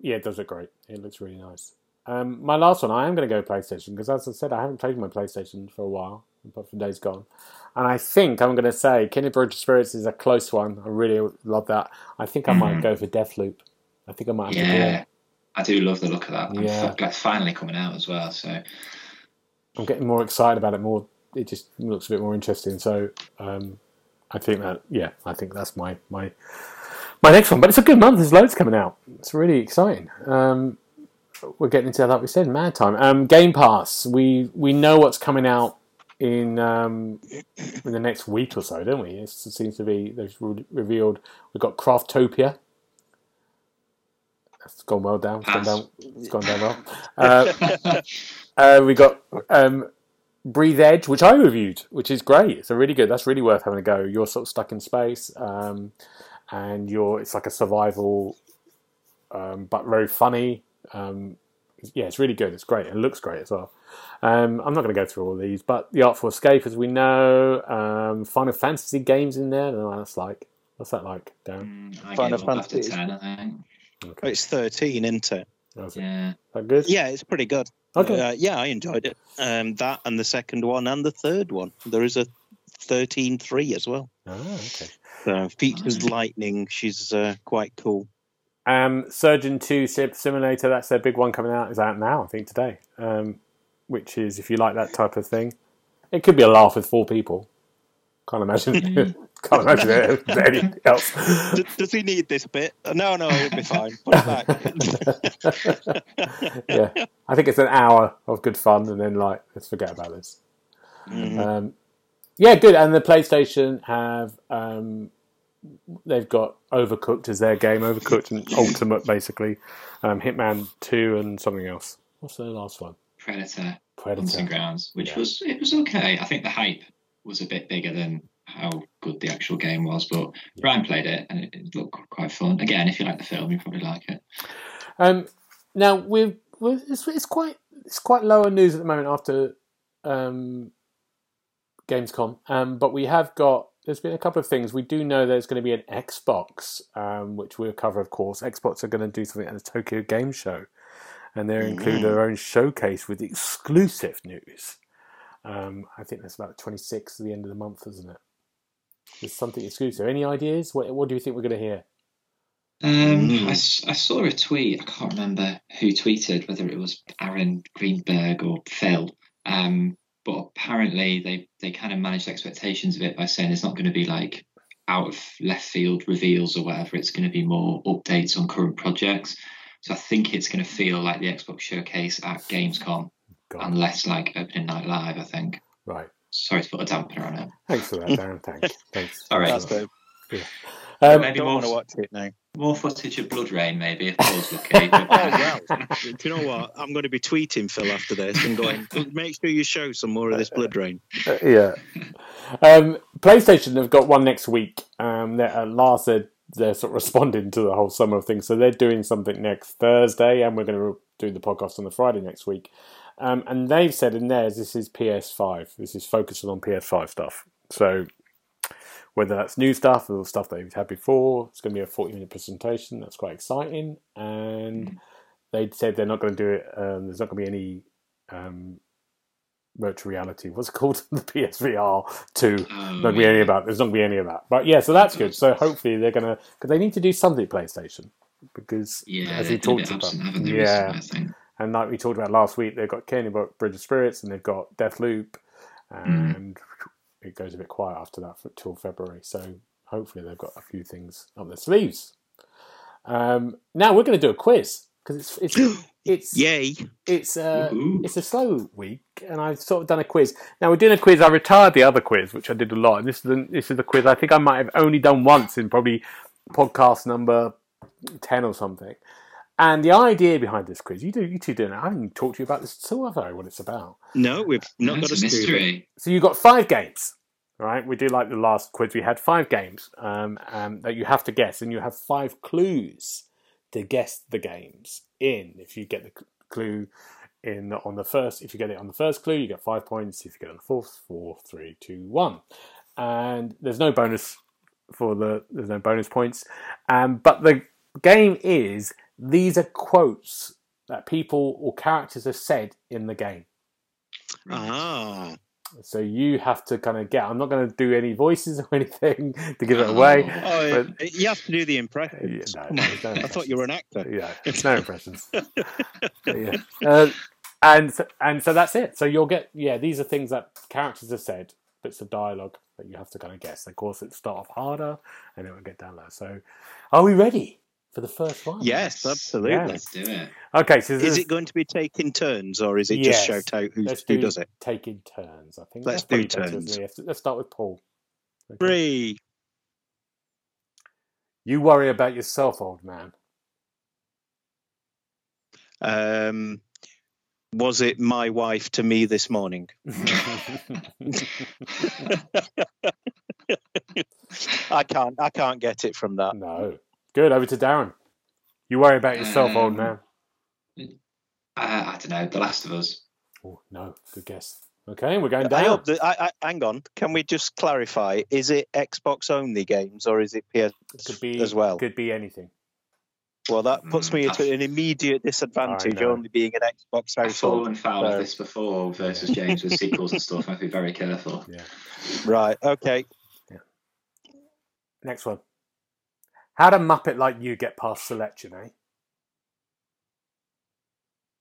yeah, it does look great. It looks really nice. Um, my last one, I am going to go PlayStation because, as I said, I haven't played my PlayStation for a while, apart from Days Gone. And I think I'm going to say Kena Bridge of Spirits is a close one. I really love that. I think I might mm. go for Deathloop. I think I might have yeah, to do it. I do love the look of that. Yeah. I'm f- finally coming out as well. So I'm getting more excited about it. More, it just looks a bit more interesting. So um, I think that, yeah, I think that's my, my my next one. But it's a good month. There's loads coming out. It's really exciting. Um, we're getting into, like we said, mad time. Um, Game Pass. We we know what's coming out in um, in the next week or so, don't we? It seems to be, they've re- revealed, we've got Craftopia. That's gone well down. It's gone down, it's gone down well. Uh, uh, we got um, Breathe Edge, which I reviewed, which is great. It's a really good, that's really worth having a go. You're sort of stuck in space, um, and you're it's like a survival, um, but very funny. Um, yeah, it's really good. It's great. It looks great as well. Um, I'm not going to go through all these, but The Artful Escape, as we know, um, Final Fantasy games in there. I don't know what that's like. What's that like, Darren? Mm, Final Fantasy is ten, I think. Okay. It's thirteen, isn't it? That's yeah. It. Is that good? Yeah, it's pretty good. Okay. Uh, yeah, I enjoyed it. Um, that and the second one and the third one. There is a thirteen three as well. Oh, okay. So features Lightning. She's uh, quite cool. Um, Surgeon two Simulator, that's their big one coming out. It's out now, I think, today. Um, which is, if you like that type of thing, it could be a laugh with four people. Can't imagine. Can't imagine it, anything else. Does, does he need this bit? No, no, it'll be fine. Put it back. Yeah, I think it's an hour of good fun, and then like, let's forget about this. Mm-hmm. Um, yeah, good. And the PlayStation have. Um, They've got Overcooked as their game, Overcooked and Ultimate, basically. Um, Hitman two and something else. What's the last one? Predator. Predator. Hunting Grounds, which yeah. was it was okay. I think the hype was a bit bigger than how good the actual game was, but yeah. Ryan played it and it, it looked quite fun. Again, if you like the film, you probably like it. Um, now we're, we're it's, it's quite it's quite low on news at the moment after um, Gamescom, um, but we have got. There's been a couple of things. We do know there's going to be an Xbox, um, which we'll cover, of course. Xbox are going to do something at the Tokyo Game Show, and they include mm-hmm. their own showcase with exclusive news. Um, I think that's about twenty-sixth of the end of the month, isn't it? There's something exclusive. Any ideas? What What do you think we're going to hear? Um, mm. I, I saw a tweet. I can't remember who tweeted, whether it was Aaron Greenberg or Phil. Um, but apparently they, they kind of managed expectations of it by saying it's not going to be like out of left field reveals or whatever. It's going to be more updates on current projects. So I think it's going to feel like the Xbox showcase at Gamescom, and less like opening night live, I think. Right. Sorry to put a dampener on it. Thanks for that, Darren. Thanks. Thanks. All right. That's good. Yeah. Um, maybe don't more want to watch it now. More footage of Blood Rain, maybe, if Paul's lucky. Oh, wow. Do you know what? I'm going to be tweeting Phil after this and going, make sure you show some more of this Blood Rain. Uh, yeah. Um, PlayStation have got one next week. Um, they're, at last, they're, they're sort of responding to the whole summer of things. So they're doing something next Thursday, and we're going to do the podcast on the Friday next week. Um, and they've said in theirs, this is P S five. This is focusing on P S five stuff. So whether that's new stuff or stuff they've had before, it's going to be a forty-minute presentation. That's quite exciting. And they said they're not going to do it. Um, there's not going to be any um, virtual reality. What's it called? The P S V R two. Um, not be any about. There's not going to be any of that. But yeah, so that's good. So hopefully they're going to, because they need to do something at PlayStation, because yeah, as we talked about, yeah, recently, and like we talked about last week, they've got Kena Bridge of Spirits and they've got Deathloop, and. Mm. It goes a bit quiet after that for, till February, so hopefully they've got a few things up their sleeves. Um, now we're going to do a quiz because it's it's it's yay! It's uh, it's a slow week, and I've sort of done a quiz. Now we're doing a quiz. I retired the other quiz, which I did a lot, and this is the, this is the quiz I think I might have only done once in probably podcast number ten or something. And the idea behind this quiz, you do, you two do now. I haven't even talked to you about this at all, have I? What it's about? No, we've not got a mystery. So you've got five games, right? We do like the last quiz. We had five games um, um, that you have to guess, and you have five clues to guess the games in. If you get the clue in on the first, if you get it on the first clue, you get five points. If you get it on the fourth, four, three, two, one, and there's no bonus for the there's no bonus points. Um, but the game is. These are quotes that people or characters have said in the game. Ah. So you have to kind of get... I'm not going to do any voices or anything to give it away. Oh, but... You have to do the impressions. Yeah, no, no, no impressions. I thought you were an actor. Yeah, it's no impressions. Yeah. Uh, and, and so that's it. So you'll get... Yeah, these are things that characters have said, bits of dialogue that you have to kind of guess. Of course, it starts off harder and it will get down low. So are we ready? For the first one? Yes, absolutely. Yeah. Let's do it. Okay, so is it going to be taking turns, or is it yes. just shout out who, do, who does it? Taking turns, I think. Let's do turns. Let's start with Paul. Okay. Three. You worry about yourself, old man. Um, was it my wife to me this morning? I can't. I can't get it from that. No. Good, over to Darren. You worry about yourself, um, old man. Uh, I don't know, The Last of Us. Oh, no, good guess. Okay, we're going down. I hope that, I, I, hang on, can we just clarify, is it Xbox-only games or is it P S could be, as well? Could be anything. Well, that puts mm, me into an immediate disadvantage, only being an Xbox household. I've fallen foul so. of this before versus James with sequels and stuff. I have to be very careful. Yeah. Right, okay. Yeah. Next one. How'd a Muppet like you get past selection, eh?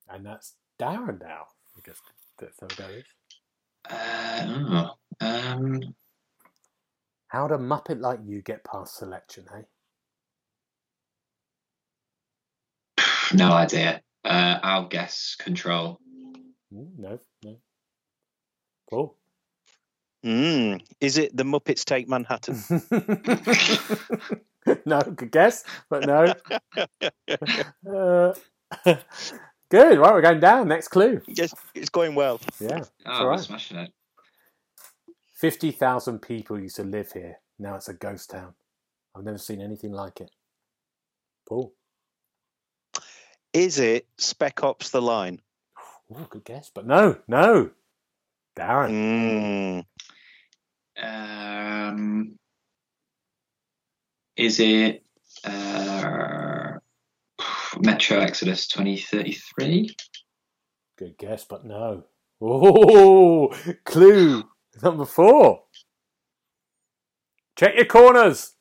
And that's Darren now. I guess that's how it goes. Uh, oh, um... How'd a Muppet like you get past selection, eh? No idea. Uh, I'll guess Control. Ooh, no, no. Cool. Mm, is it The Muppets Take Manhattan? No, good guess, but no. uh, good, right, we're going down. Next clue. Yes, it's going well. Yeah, it's oh, all right. Smashing it. fifty thousand people used to live here. Now it's a ghost town. I've never seen anything like it. Paul. Is it Spec Ops The Line? Oh, good guess, but no, no. Darren. Mm. Um... Is it uh, Metro Exodus twenty thirty-three? Good guess, but no. Oh, clue number four. Check your corners.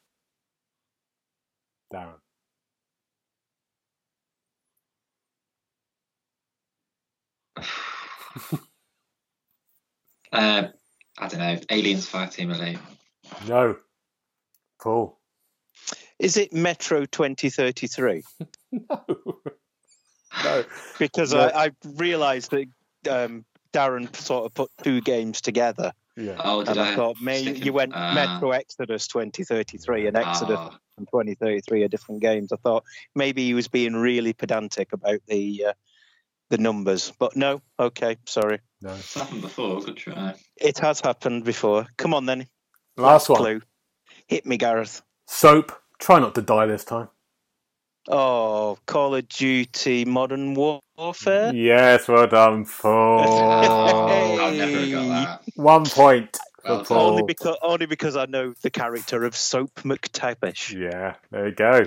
Darren. uh, I don't know. Aliens Fireteam Elite. No. Paul. Is it Metro twenty thirty-three? No. No. Because no. I, I realised that um, Darren sort of put two games together. Yeah. Oh, did and I? I thought maybe you went uh, Metro Exodus twenty thirty-three and Exodus uh, and twenty thirty-three are different games. I thought maybe he was being really pedantic about the uh, the numbers, but no. Okay, sorry. No, it's happened before. Good try. It has happened before. Come on then. Last, Last one. Clue. Hit me, Gareth. Soap. Try not to die this time. Oh, Call of Duty Modern Warfare? Yes, well done, Paul. Hey. I've never got that. One point well, for Paul. Only because, only because I know the character of Soap McTavish. Yeah, there you go.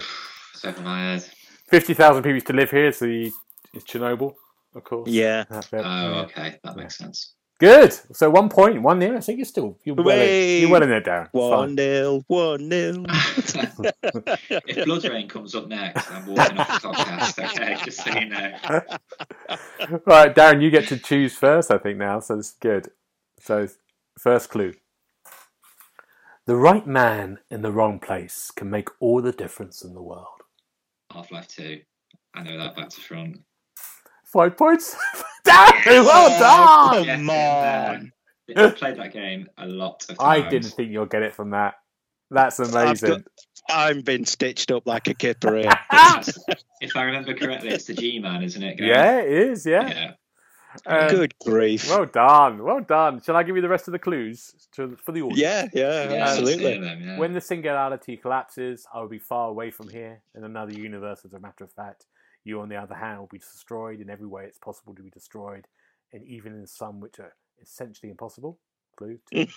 Seven my head. fifty thousand people to live here. It's, the, it's Chernobyl, of course. Yeah. Oh, yeah. Okay. That makes yeah. sense. Good. So one point, one nil. I think you're still you're well, in, you're well in there, Darren. One Fine. nil, one nil. If Blood Rain comes up next, I'm walking off the podcast. Okay, just so you know. Right, Darren, you get to choose first. I think now, so it's good. So first clue: the right man in the wrong place can make all the difference in the world. Half-Life Two. I know that back to front. Five points. Yes. Well done! Yes, come on. I played that game a lot of times. I didn't think you'll get it from that. That's amazing. I'm being stitched up like a kipper here. If I remember correctly, it's the G-Man, isn't it, Gary? Yeah, it is, yeah. yeah. Um, Good grief. Well done, well done. Shall I give you the rest of the clues to, for the audience? Yeah, yeah, yeah absolutely. Them, yeah. When the singularity collapses, I will be far away from here in another universe, as a matter of fact. You, on the other hand, will be destroyed in every way it's possible to be destroyed, and even in some which are essentially impossible. Clue two.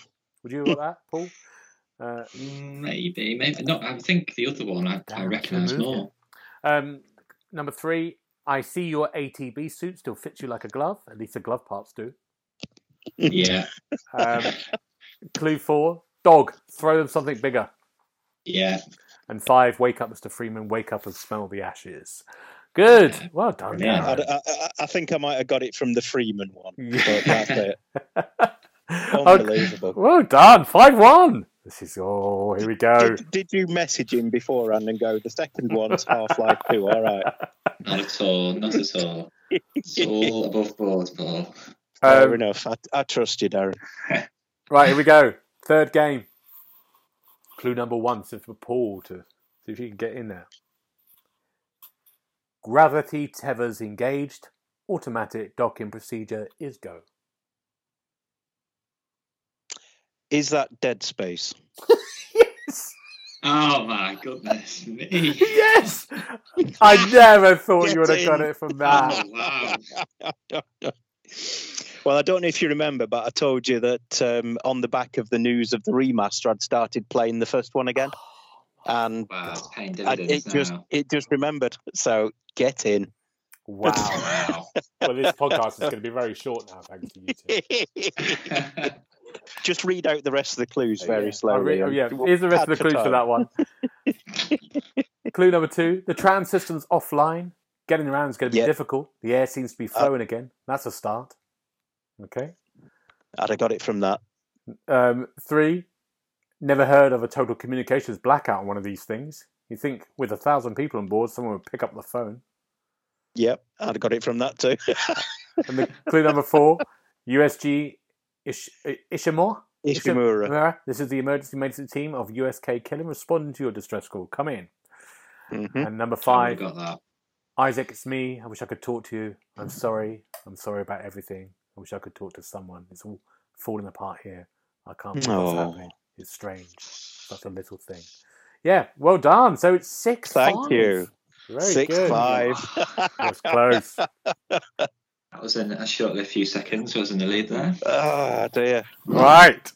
Would you want that, Paul? Uh, maybe, maybe not. I think the other one I, I recognise more. Um, number three. I see your A T B suit still fits you like a glove. At least the glove parts do. Yeah. Um, clue four. Dog. Throw them something bigger. Yeah. And five. Wake up, Mister Freeman. Wake up and smell the ashes. Good. Yeah. Well done. Yeah. I, I, I think I might have got it from the Freeman one. But that's it. Unbelievable. Okay. Well done. five one. This is, oh, here we go. Did, did you message him beforehand and go, the second one's Half-Life two, all right? Not at all. Not at all. It's all above board, Paul. Fair um, enough. I, I trust you, Darren. Right, here we go. Third game. Clue number one, so for Paul to see if he can get in there. Gravity tethers engaged. Automatic docking procedure is go. Is that Dead Space? Yes. Oh my goodness me. Yes. I never thought get you would have in. Got it from that. Oh, wow. Well, I don't know if you remember, but I told you that um, on the back of the news of the remaster, I'd started playing the first one again. And wow, I, it now. just it just remembered. So get in. Wow. Wow. Well, this podcast is going to be very short now, thanks to you two. Just read out the rest of the clues very yeah. slowly. Read, oh, yeah, here's the rest of the clues time. for that one. Clue number two: the tram system's offline. Getting around is going to be yep. difficult. The air seems to be flowing uh, again. That's a start. Okay. I'd have got it from that. Um, three. Never heard of a total communications blackout on one of these things. You think with a thousand people on board, someone would pick up the phone. Yep, I'd have got it from that too. And the clue number four, U S G Ish- Ishimura. Ishimura. This is the emergency medicine team of U S K Killing responding to your distress call. Come in. Mm-hmm. And number five, got that. Isaac, it's me. I wish I could talk to you. I'm sorry. I'm sorry about everything. I wish I could talk to someone. It's all falling apart here. I can't believe oh. what's happening. It's strange. Such a little thing. Yeah, well done. So it's six. Thank five. you. Very six good. five. That was close. That was in a short a few seconds. I was in the lead there. Oh dear. Right.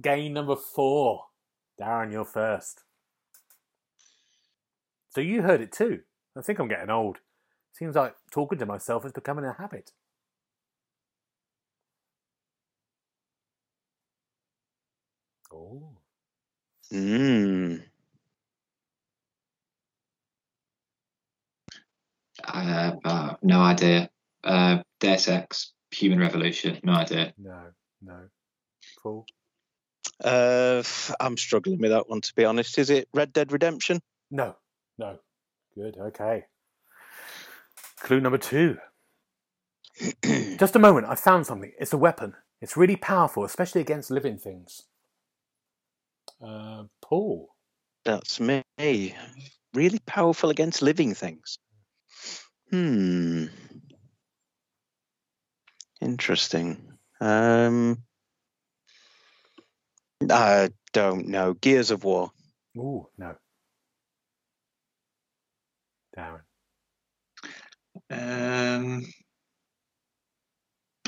Game number four. Darren, you're first. So you heard it too. I think I'm getting old. Seems like talking to myself is becoming a habit. Oh. Mm. Uh, uh, no idea. Uh, Deus Ex. human revolution. No idea. No, no. Cool. Uh, I'm struggling with that one, to be honest. Is it Red Dead Redemption? No, no. Good, okay. Clue number two. Just a moment, I found something. It's a weapon. It's really powerful, especially against living things. Uh, Paul. That's me. Really powerful against living things. Hmm. Interesting. Um, I don't know. Gears of War. Ooh, no. Darren. Um,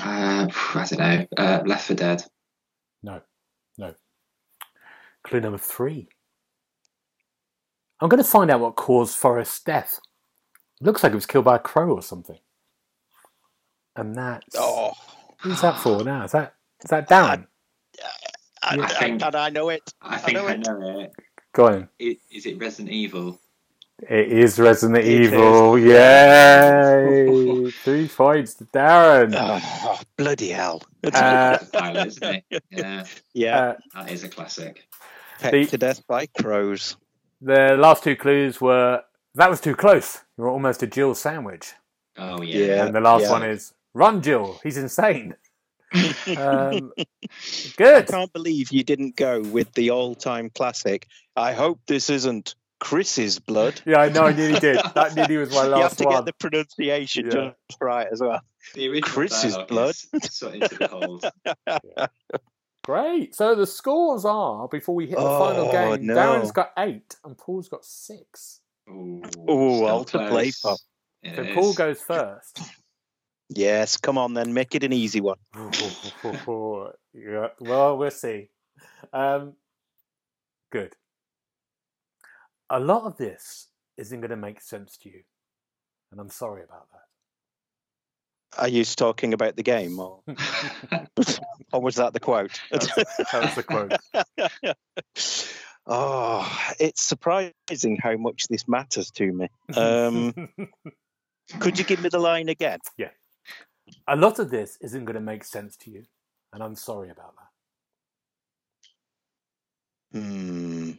uh, I don't know. Uh, Left four Dead. No, no. Clue number three. I'm going to find out what caused Forrest's death. Looks like it was killed by a crow or something. And that's... Oh. Who's that for now? Is that is that Darren? I, I, I, think, I, I know it. I think I know, I know it. it. Go on. Is, is it Resident Evil? It is Resident it Evil. Is. Yay! Three points to Darren. Oh, bloody hell. That's uh, a style, isn't it? Yeah. Yeah. Uh, that is a classic. Pecked to death by crows. The last two clues were, that was too close. You were almost a Jill sandwich. Oh, yeah. yeah and the last yeah. one is, run, Jill. He's insane. um, good. I can't believe you didn't go with the all-time classic. I hope this isn't Chris's blood. Yeah, I know. I nearly did. That nearly was my last one. You have to one. get the pronunciation yeah. just right as well. Chris's blood. So into the holes. Yeah. Great. So the scores are, before we hit the oh, final game, no. Darren's got eight and Paul's got six. Oh, well to play for. So is. Paul goes first. Yes, come on then, make it an easy one. Yeah, well, we'll see. Um, good. A lot of this isn't going to make sense to you, and I'm sorry about that. Are you talking about the game, or, or was that the quote? That's, that's the quote. Oh, it's surprising how much this matters to me. Um, could you give me the line again? Yeah. A lot of this isn't going to make sense to you, and I'm sorry about that. Hmm.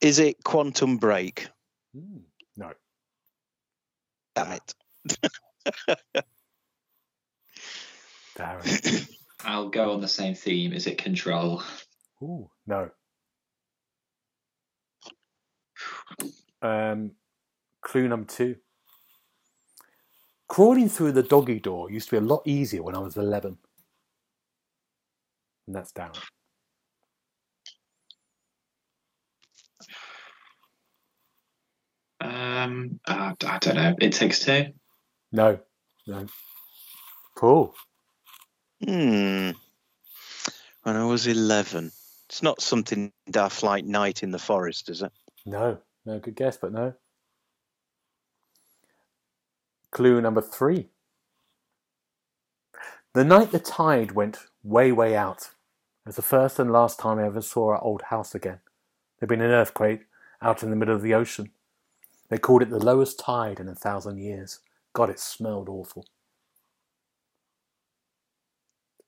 Is it Quantum Break? Mm. No. Damn it. Darren. I'll go on the same theme. Is it Control? Ooh, no. Um, clue number two. Crawling through the doggy door used to be a lot easier when I was eleven. And that's Darren. Um, uh, I don't know. It Takes Two. No, no. Cool. Hmm. When I was eleven, it's not something daft like Night in the Forest, is it? No, no. Good guess, but no. Clue number three. The night the tide went way, way out. It was the first and last time I ever saw our old house again. There'd been an earthquake out in the middle of the ocean. They called it the lowest tide in a thousand years. God, it smelled awful.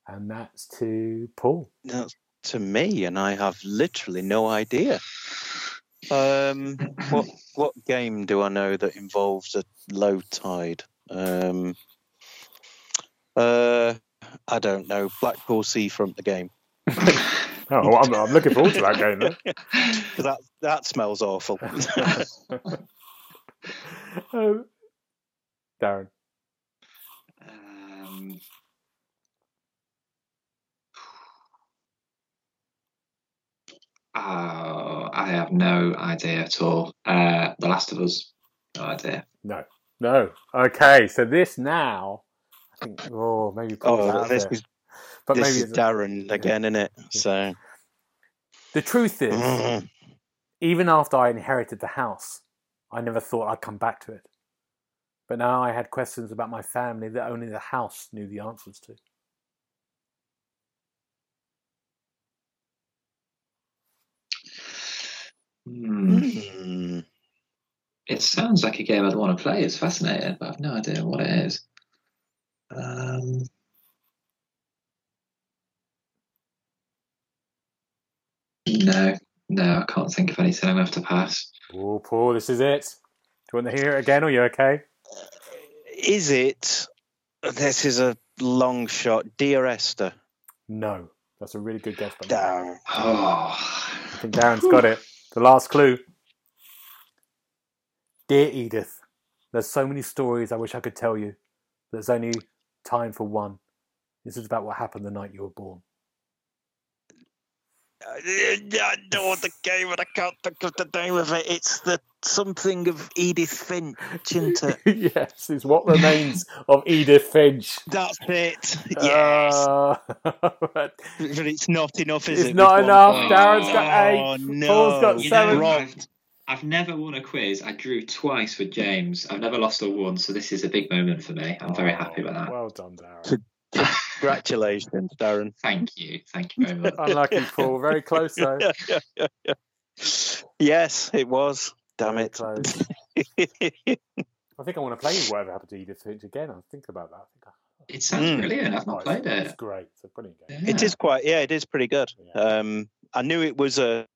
And that's to Paul. That's to me, and I have literally no idea. Um, what what game do I know that involves a low tide? Um, uh, I don't know. Blackpool Seafront, the game. Oh, well, I'm, I'm looking forward to that game. That that smells awful. Um, Darren. Um, oh, I have no idea at all. Uh, The Last of Us. No idea. No, no. Okay, so this now. I think, oh, maybe. Oh, this is. But this maybe is Darren again, yeah. Innit? Yeah. So the truth is, mm. even after I inherited the house, I never thought I'd come back to it. But now I had questions about my family that only the house knew the answers to. Mm. It sounds like a game I'd want to play. It's fascinating, but I've no idea what it is. Um, no, no, I can't think of anything. I'm going to have to pass. Oh, Paul, this is it. Do you want to hear it again, or are you okay? Is it, this is a long shot, Dear Esther? No, that's a really good guess. Darren. Oh. I think Darren's got it. The last clue. Dear Edith, there's so many stories I wish I could tell you, but there's only time for one. This is about what happened the night you were born. I know the game, but I can't think of the name of it. It's the something of Edith Finch, isn't it? Yes, it's What Remains of Edith Finch. That's it. Yes. Uh, but it's not enough, is it's it? It's not enough. Point. Darren's got eight. Oh, no. Paul's got you seven. Know, I've never won a quiz. I drew twice with James. I've never lost or won, so this is a big moment for me. I'm oh, very happy with that. Well done, Darren. Congratulations, Darren. Thank you. Thank you very much. Unlucky, Paul. Very close, though. Yeah, yeah, yeah. Yes, it was. Damn very it. Close. I think I want to play Whatever Happened to Edith Finch again. I'm thinking about that. I think I... It sounds mm. brilliant. I've not played it. It's great. It's a brilliant game. Yeah. It is quite, yeah, it is pretty good. Yeah. Um, I knew it was a,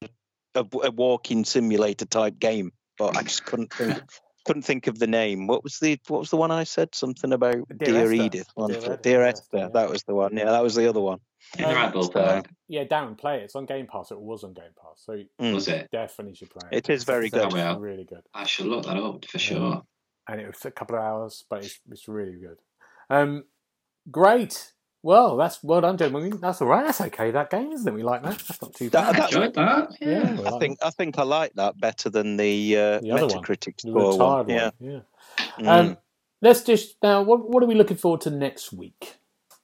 a, a walking simulator type game, but I just couldn't think. Couldn't think of the name. What was the what was the one I said? Something about Dear, Dear Edith. One. Dear, Dear Esther. Yeah. That was the one. Yeah, that was the other one. Um, so, yeah, Darren, play it. It's on Game Pass. It was on Game Pass. So mm. was it? Definitely should play it. It is very good. Well, really good. I should look that up for sure. Um, and it was a couple of hours, but it's, it's really good. Um, great. Well, that's well done, doing. That's all right. That's okay. That game, isn't it? We like that. That's not too bad. I enjoyed that. Yeah, yeah I like think that. I think I like that better than the, uh, the Metacritic score one. one. Yeah. yeah. Mm. Um, let's just now. What, what are we looking forward to next week?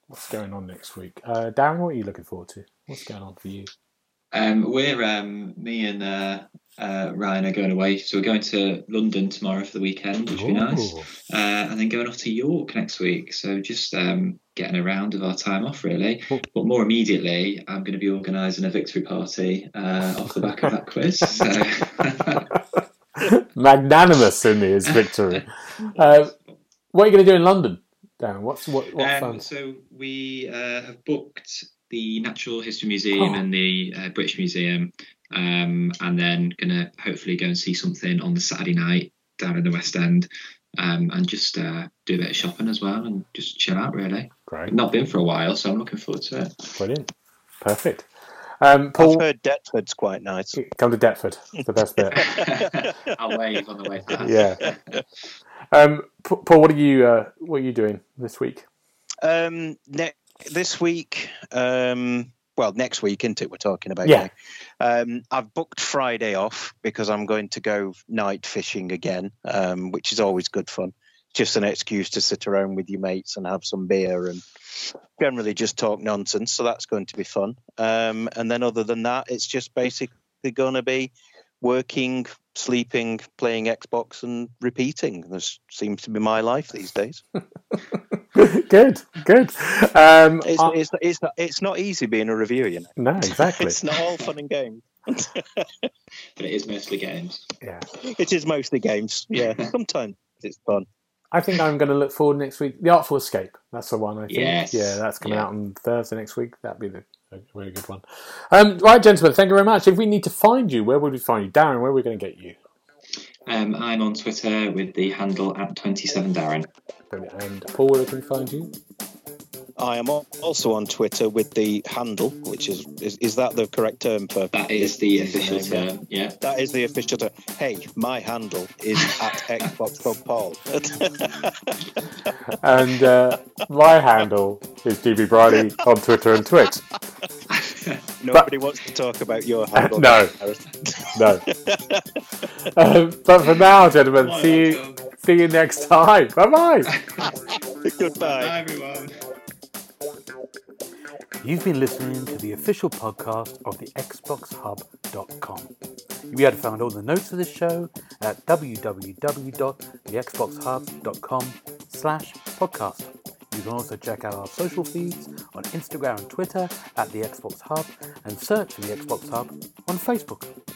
What's going on next week, uh, Darren? What are you looking forward to? What's going on for you? Um, we're um, me and uh, uh, Ryan are going away, so we're going to London tomorrow for the weekend, which would be nice, uh, and then going off to York next week. So just. Um, getting around of our time off, really. But more immediately, I'm going to be organising a victory party uh, off the back of that quiz. So. Magnanimous in his victory. Uh, what are you going to do in London, Darren? What's what? what um, so we uh, have booked the Natural History Museum oh. and the uh, British Museum, um, and then going to hopefully go and see something on the Saturday night down in the West End. Um, and just uh, do a bit of shopping as well and just chill out, really. Great. I've not been for a while, so I'm looking forward to it. Brilliant. Perfect. Um, Paul, I've heard Deptford's quite nice. Come to Deptford. It's the best bit. I'll wave on the way back. Yeah. Um, Paul, what are you uh, what are you doing this week? Um, ne- this week, um, well, next week, isn't it, we're talking about? Yeah. Um, I've booked Friday off because I'm going to go night fishing again, um, which is always good fun. Just an excuse to sit around with your mates and have some beer and generally just talk nonsense. So that's going to be fun. Um, and then other than that, it's just basically going to be working, sleeping, playing Xbox and repeating. This seems to be my life these days. Good, good. Um, it's, I, it's, it's, not, it's not easy being a reviewer, you know. No, exactly. It's not all fun and games. But it is mostly games. Yeah. It is mostly games, yeah. Sometimes it's fun. I think I'm going to look forward next week. The Artful Escape, that's the one, I think. Yes. Yeah, that's coming yeah. out on Thursday next week. That'd be the, a really good one. Um, right, gentlemen, thank you very much. If we need to find you, where would we find you? Darren, where are we going to get you? Um, I'm on Twitter with the handle at twenty-seven Darren. And Paul, where can we find you? I am also on Twitter with the handle, which is, is, is that the correct term for... That is the official term, yeah. That is the official term. Hey, my handle is at Xbox Hub Paul. And uh, my handle is D B Briley on Twitter and Twitch. Nobody but, wants to talk about your handle. No, no. um, but for now, gentlemen, oh, see you, God. see you next time. Bye-bye. Goodbye. Bye, everyone. You've been listening to the official podcast of the Xbox Hub dot com. You'll be able to find all the notes of this show at w w w dot the xbox hub dot com slash podcast. You can also check out our social feeds on Instagram and Twitter at the Xbox Hub and search for the Xbox Hub on Facebook.